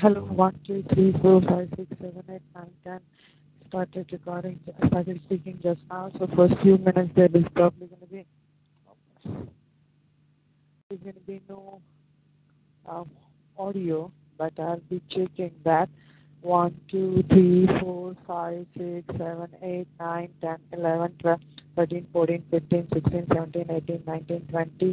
Hello, 1, 2, 3, 4, 5, 6, 7, 8, 9, 10. Started speaking just now, so first few minutes there is probably going to be, there's going to be no audio, but I'll be checking that. 1, 2, 3, 4, 5, 6, 7, 8, 9, 10, 11, 12, 13, 14, 15, 16, 17, 18, 19, 20.